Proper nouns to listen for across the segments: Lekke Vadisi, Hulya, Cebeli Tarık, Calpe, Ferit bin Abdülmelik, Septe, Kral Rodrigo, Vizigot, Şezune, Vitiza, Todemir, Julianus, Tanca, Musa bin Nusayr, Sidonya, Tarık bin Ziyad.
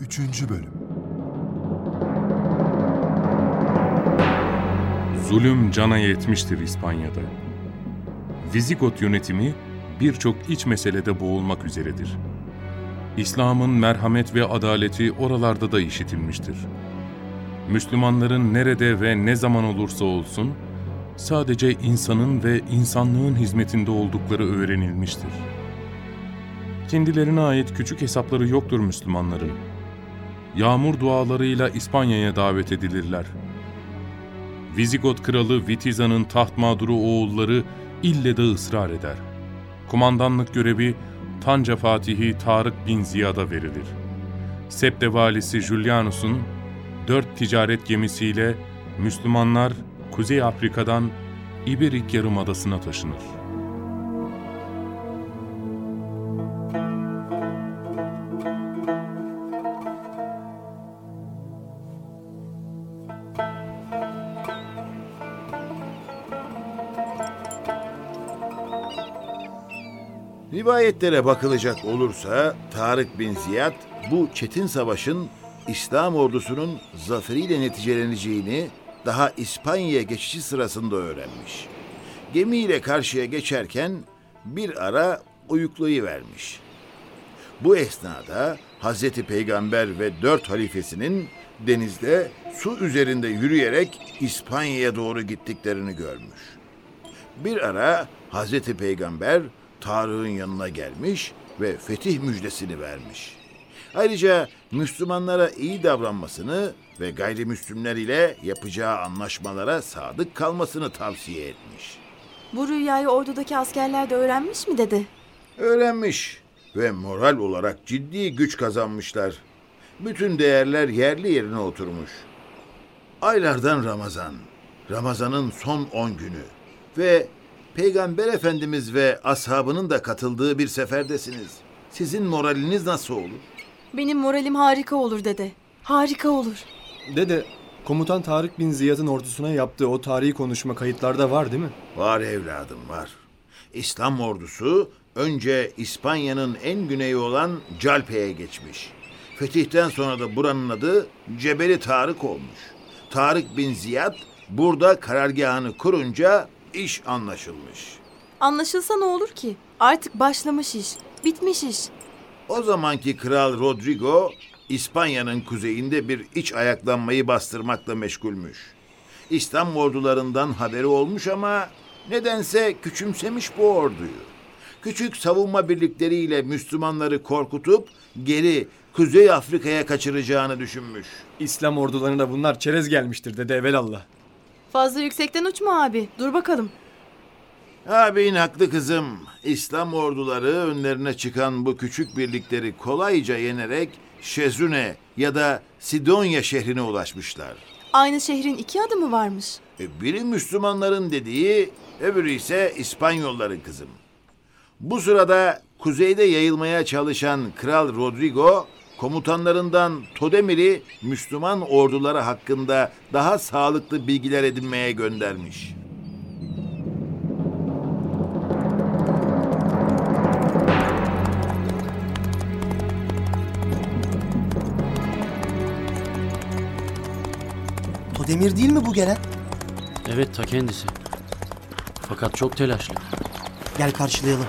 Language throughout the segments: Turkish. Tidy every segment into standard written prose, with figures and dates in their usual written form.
3. Bölüm. Zulüm cana yetmiştir İspanya'da. Vizigot yönetimi birçok iç meselede boğulmak üzeredir. İslam'ın merhamet ve adaleti oralarda da işitilmiştir. Müslümanların nerede ve ne zaman olursa olsun, sadece insanın ve insanlığın hizmetinde oldukları öğrenilmiştir. Kendilerine ait küçük hesapları yoktur Müslümanların. Yağmur dualarıyla İspanya'ya davet edilirler. Vizigot kralı Vitiza'nın taht mağduru oğulları ille de ısrar eder. Kumandanlık görevi Tanca Fatihi Tarık bin Ziyad'a verilir. Septe valisi Julianus'un 4 ticaret gemisiyle Müslümanlar Kuzey Afrika'dan İberik Yarımadası'na taşınır. Rivayetlere bakılacak olursa Tarık bin Ziyad bu çetin savaşın İslam ordusunun zaferiyle neticeleneceğini daha İspanya'ya geçişi sırasında öğrenmiş. Gemiyle karşıya geçerken bir ara uyuklayıvermiş. Bu esnada Hazreti Peygamber ve 4 halifesinin denizde su üzerinde yürüyerek İspanya'ya doğru gittiklerini görmüş. Bir ara Hazreti Peygamber Tarık'ın yanına gelmiş ve fetih müjdesini vermiş. Ayrıca Müslümanlara iyi davranmasını ve gayrimüslimler ile yapacağı anlaşmalara sadık kalmasını tavsiye etmiş. Bu rüyayı ordudaki askerler de öğrenmiş mi dedi? Öğrenmiş ve moral olarak ciddi güç kazanmışlar. Bütün değerler yerli yerine oturmuş. Aylardan Ramazan, Ramazan'ın son 10 günü ve Peygamber Efendimiz ve ashabının da katıldığı bir seferdesiniz. Sizin moraliniz nasıl olur? Benim moralim harika olur dede. Harika olur. Dede, komutan Tarık bin Ziyad'ın ordusuna yaptığı o tarihi konuşma kayıtlarda var değil mi? Var evladım, var. İslam ordusu önce İspanya'nın en güneyi olan Calpe'ye geçmiş. Fetihten sonra da buranın adı Cebeli Tarık olmuş. Tarık bin Ziyad burada karargahını kurunca iş anlaşılmış. Anlaşılsa ne olur ki? Artık başlamış iş, bitmiş iş. O zamanki Kral Rodrigo, İspanya'nın kuzeyinde bir iç ayaklanmayı bastırmakla meşgulmüş. İslam ordularından haberi olmuş ama nedense küçümsemiş bu orduyu. Küçük savunma birlikleriyle Müslümanları korkutup geri Kuzey Afrika'ya kaçıracağını düşünmüş. İslam ordularına bunlar çerez gelmiştir dede, evelallah. Fazla yüksekten uçma abi. Dur bakalım. Ağabeyin haklı kızım. İslam orduları önlerine çıkan bu küçük birlikleri kolayca yenerek Şezune ya da Sidonya şehrine ulaşmışlar. Aynı şehrin 2 adımı varmış. Biri Müslümanların dediği, öbürü ise İspanyolların kızım. Bu sırada kuzeyde yayılmaya çalışan Kral Rodrigo, komutanlarından Todemir'i Müslüman orduları hakkında daha sağlıklı bilgiler edinmeye göndermiş. Todemir değil mi bu gelen? Evet, ta kendisi. Fakat çok telaşlı. Gel karşılayalım.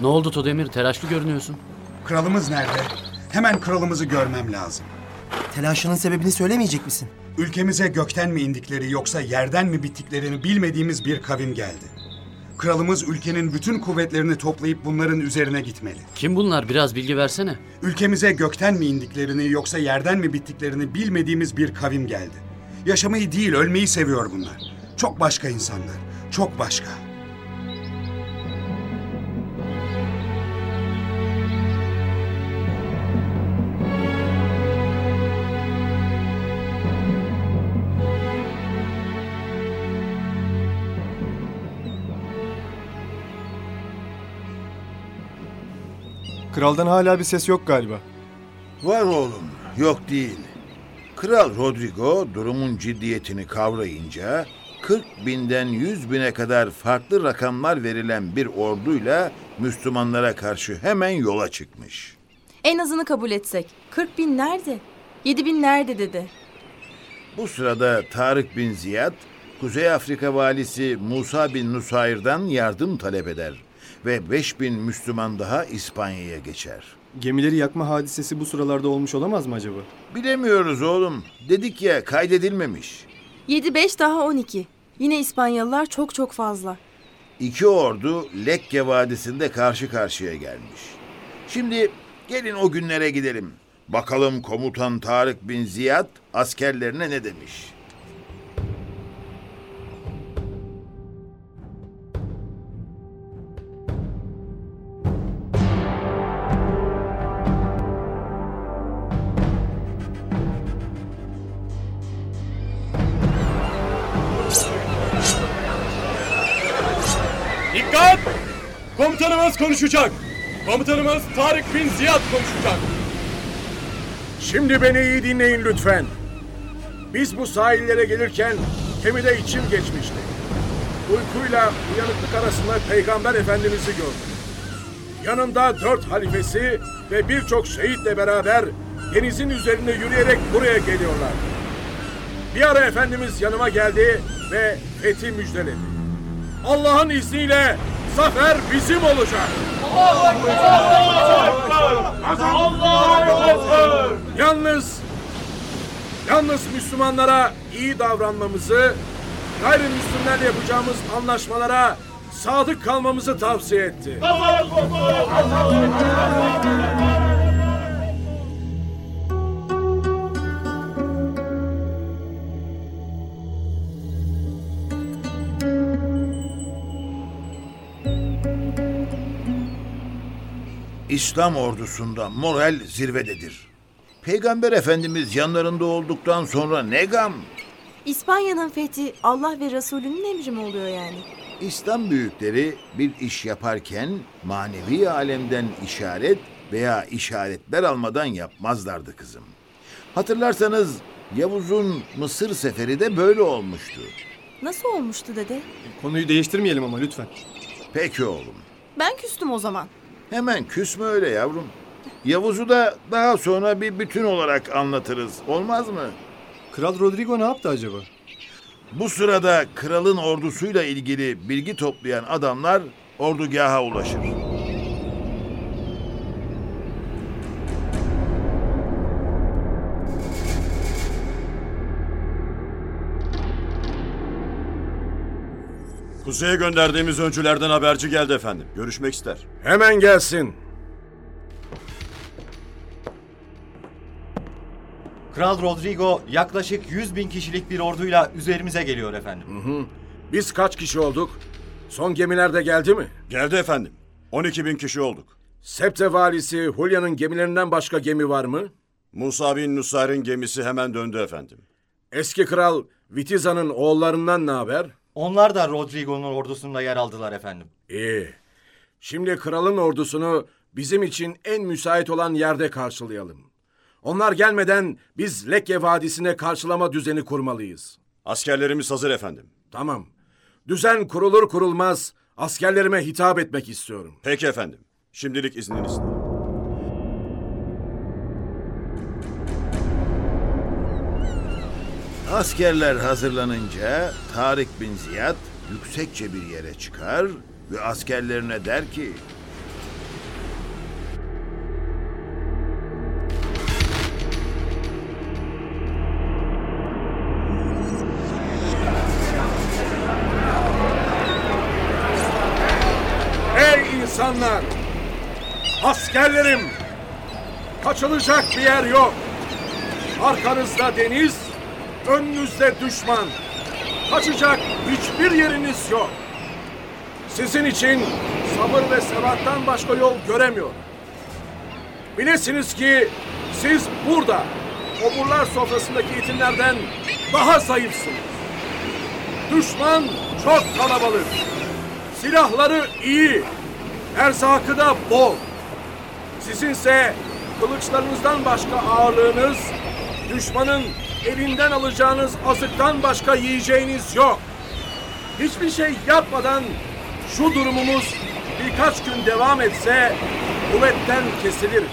Ne oldu Todemir? Telaşlı görünüyorsun. Kralımız nerede? Hemen kralımızı görmem lazım. Telaşının sebebini söylemeyecek misin? Ülkemize gökten mi indikleri yoksa yerden mi bittiklerini bilmediğimiz bir kavim geldi. Kralımız ülkenin bütün kuvvetlerini toplayıp bunların üzerine gitmeli. Kim bunlar? Biraz bilgi versene. Ülkemize gökten mi indiklerini yoksa yerden mi bittiklerini bilmediğimiz bir kavim geldi. Yaşamayı değil ölmeyi seviyor bunlar. Çok başka insanlar. Çok başka. Kraldan hala bir ses yok galiba. Var oğlum, yok değil. Kral Rodrigo durumun ciddiyetini kavrayınca 40.000'den 100.000'e kadar farklı rakamlar verilen bir orduyla Müslümanlara karşı hemen yola çıkmış. En azını kabul etsek. 40.000 nerede? 7.000 nerede dedi. Bu sırada Tarık bin Ziyad, Kuzey Afrika valisi Musa bin Nusayr'dan yardım talep eder ve 5.000 Müslüman daha İspanya'ya geçer. Gemileri yakma hadisesi bu sıralarda olmuş olamaz mı acaba? Bilemiyoruz oğlum. Dedik ya, kaydedilmemiş. 7-5 daha 12. Yine İspanyalılar çok fazla. İki ordu Lekke Vadisi'nde karşı karşıya gelmiş. Şimdi gelin o günlere gidelim. Bakalım komutan Tarık bin Ziyad askerlerine ne demiş? Dikkat! Komutanımız konuşacak. Komutanımız Tarık bin Ziyad konuşacak. Şimdi beni iyi dinleyin lütfen. Biz bu sahillere gelirken gemide içim geçmişti. Uykuyla uyanıklık arasında Peygamber Efendimiz'i gördüm. Yanımda 4 halifesi ve birçok şehitle beraber denizin üzerinde yürüyerek buraya geliyorlar. Bir ara Efendimiz yanıma geldi ve fethi müjdeledi. Allah'ın izniyle zafer bizim olacak. Allah Ekber! Allah Ekber! Yalnız Müslümanlara iyi davranmamızı, gayrimüslimlerle yapacağımız anlaşmalara sadık kalmamızı tavsiye etti. Allah Ekber! İslam ordusunda moral zirvededir. Peygamber Efendimiz yanlarında olduktan sonra ne gam? İspanya'nın fethi Allah ve Resulünün emri mi oluyor yani? İslam büyükleri bir iş yaparken manevi alemden işaret veya işaretler almadan yapmazlardı kızım. Hatırlarsanız Yavuz'un Mısır seferi de böyle olmuştu. Nasıl olmuştu dede? Konuyu değiştirmeyelim ama lütfen. Peki oğlum. Ben küstüm o zaman. Hemen küsme öyle yavrum. Yavuz'u da daha sonra bir bütün olarak anlatırız. Olmaz mı? Kral Rodrigo ne yaptı acaba? Bu sırada kralın ordusuyla ilgili bilgi toplayan adamlar ordugaha ulaşır. Kuzey'e gönderdiğimiz öncülerden haberci geldi efendim. Görüşmek ister. Hemen gelsin. Kral Rodrigo yaklaşık 100.000 kişilik bir orduyla üzerimize geliyor efendim. Hı. Biz kaç kişi olduk? Son gemiler de geldi mi? Geldi efendim. 12.000 kişi olduk. Septe valisi Hulya'nın gemilerinden başka gemi var mı? Musa bin Nusayr'ın gemisi hemen döndü efendim. Eski kral Vitiza'nın oğullarından ne haber? Onlar da Rodrigo'nun ordusunda yer aldılar efendim. İyi. Şimdi kralın ordusunu bizim için en müsait olan yerde karşılayalım. Onlar gelmeden biz Lekke Vadisi'ne karşılama düzeni kurmalıyız. Askerlerimiz hazır efendim. Tamam. Düzen kurulur kurulmaz askerlerime hitap etmek istiyorum. Peki efendim. Şimdilik izninizle. Askerler hazırlanınca Tarık bin Ziyad yüksekçe bir yere çıkar ve askerlerine der ki: Ey insanlar! Askerlerim! Kaçılacak bir yer yok! Arkanızda deniz, önünüzde düşman. Kaçacak hiçbir yeriniz yok. Sizin için sabır ve sebattan başka yol göremiyorum. Bilesiniz ki siz burada oburlar sofrasındaki yetimlerden daha zayıfsınız. Düşman çok kalabalık. Silahları iyi. Erzakı da bol. Sizinse kılıçlarınızdan başka ağırlığınız, düşmanın elinden alacağınız azıktan başka yiyeceğiniz yok. Hiçbir şey yapmadan şu durumumuz birkaç gün devam etse kuvvetten kesiliriz.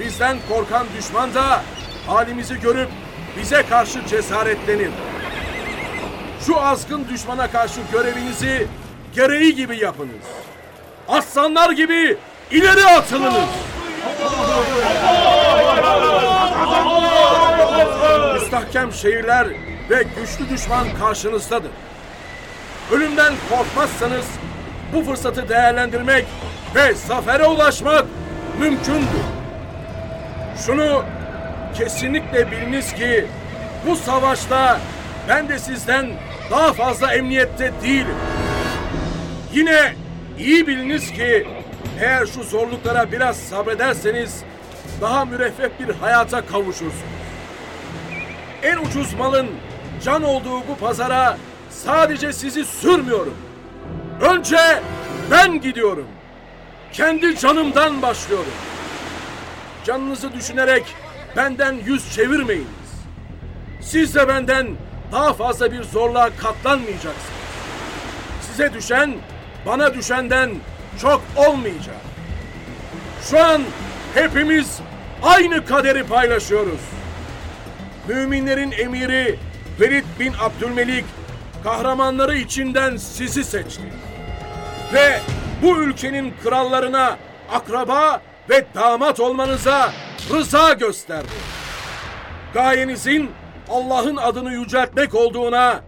bizden korkan düşman da halimizi görüp bize karşı cesaretlenir. Şu azgın düşmana karşı görevinizi gereği gibi yapınız. Aslanlar gibi ileri atılınız. Müstahkem şehirler ve güçlü düşman karşınızdadır. Ölümden korkmazsanız bu fırsatı değerlendirmek ve zafere ulaşmak mümkündür. Şunu kesinlikle biliniz ki bu savaşta ben de sizden daha fazla emniyette değilim. Yine iyi biliniz ki eğer şu zorluklara biraz sabrederseniz daha müreffeh bir hayata kavuşursunuz. En ucuz malın can olduğu bu pazara sadece sizi sürmüyorum. Önce ben gidiyorum. Kendi canımdan başlıyorum. Canınızı düşünerek benden yüz çevirmeyiniz. Siz de benden daha fazla bir zorluğa katlanmayacaksınız. Size düşen, bana düşenden çok olmayacak. Şu an hepimiz aynı kaderi paylaşıyoruz. Müminlerin emiri Ferit bin Abdülmelik kahramanları içinden sizi seçti. Ve bu ülkenin krallarına akraba ve damat olmanıza rıza gösterdi. Gayenizin Allah'ın adını yüceltmek olduğuna,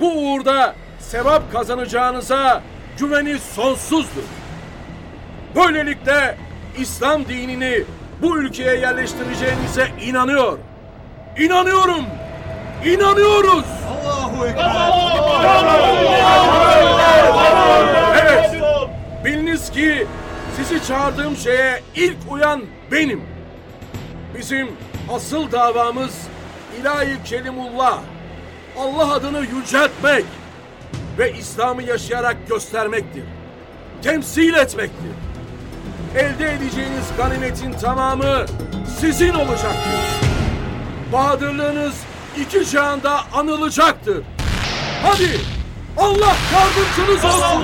bu uğurda sevap kazanacağınıza güveni sonsuzdur. Böylelikle İslam dinini bu ülkeye yerleştireceğinize inanıyor. İnanıyorum. İnanıyoruz. Allahu Ekber. Evet. Biliniz ki sizi çağırdığım şeye ilk uyan benim. Bizim asıl davamız ilahi kelimullah, Allah adını yüceltmek ve İslam'ı yaşayarak göstermektir. Temsil etmektir. Elde edeceğiniz ganimetin tamamı sizin olacaktır. Bahadırlığınız iki cihanda anılacaktır. Hadi Allah yardımcınız olsun.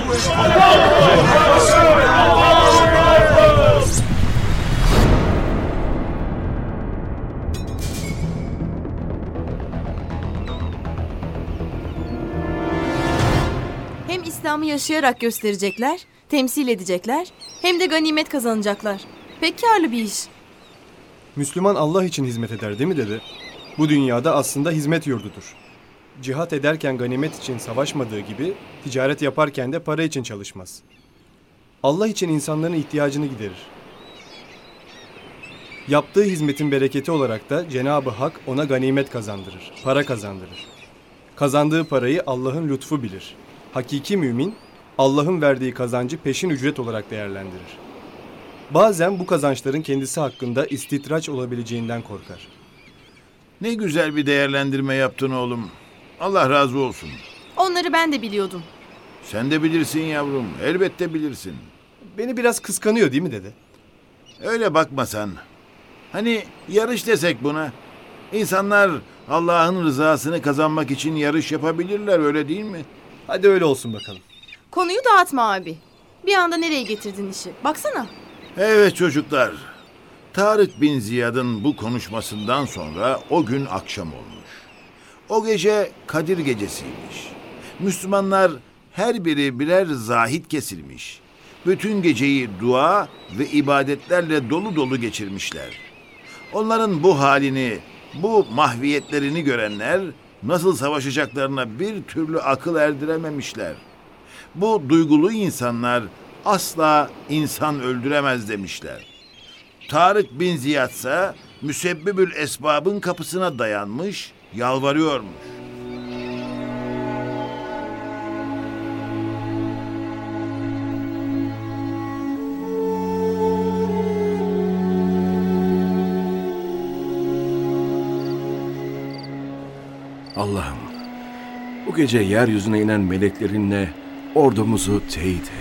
Hem İslam'ı yaşayarak gösterecekler, temsil edecekler, hem de ganimet kazanacaklar. Pek kârlı bir iş. Müslüman Allah için hizmet eder değil mi dede? Bu dünyada aslında hizmet yurdudur. Cihat ederken ganimet için savaşmadığı gibi ticaret yaparken de para için çalışmaz. Allah için insanların ihtiyacını giderir. Yaptığı hizmetin bereketi olarak da Cenab-ı Hak ona ganimet kazandırır, para kazandırır. Kazandığı parayı Allah'ın lütfu bilir. Hakiki mümin Allah'ın verdiği kazancı peşin ücret olarak değerlendirir. Bazen bu kazançların kendisi hakkında istidraç olabileceğinden korkar. Ne güzel bir değerlendirme yaptın oğlum. Allah razı olsun. Onları ben de biliyordum. Sen de bilirsin yavrum. Elbette bilirsin. Beni biraz kıskanıyor değil mi dede? Öyle bakma sen. Hani yarış desek buna. İnsanlar Allah'ın rızasını kazanmak için yarış yapabilirler, öyle değil mi? Hadi öyle olsun bakalım. Konuyu dağıtma abi. Bir anda nereye getirdin işi? Baksana. Evet çocuklar. Tarık bin Ziyad'ın bu konuşmasından sonra o gün akşam olmuş. O gece Kadir gecesiymiş. Müslümanlar her biri birer zahit kesilmiş. Bütün geceyi dua ve ibadetlerle dolu dolu geçirmişler. Onların bu halini, bu mahviyetlerini görenler nasıl savaşacaklarına bir türlü akıl erdirememişler. Bu duygulu insanlar asla insan öldüremez demişler. Tarık bin Ziyad ise müsebbibül esbabın kapısına dayanmış, yalvarıyormuş. Allah'ım, bu gece yeryüzüne inen meleklerinle ordumuzu teyit et.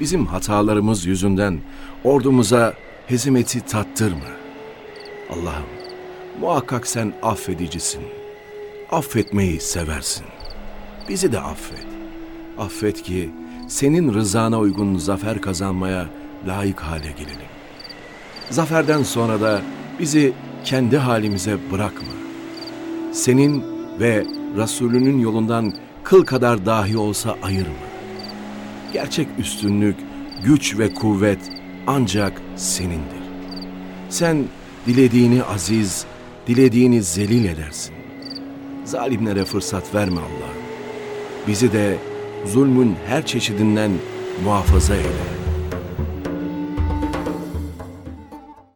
Bizim hatalarımız yüzünden ordumuza hezimeti tattırma. Allah'ım, muhakkak sen affedicisin. Affetmeyi seversin. Bizi de affet. Affet ki senin rızana uygun zafer kazanmaya layık hale gelelim. Zaferden sonra da bizi kendi halimize bırakma. Senin ve Resulünün yolundan kıl kadar dahi olsa ayırma. Gerçek üstünlük, güç ve kuvvet ancak senindir. Sen dilediğini aziz, dilediğini zelil edersin. Zalimlere fırsat verme Allah'ım. Bizi de zulmün her çeşidinden muhafaza eyle.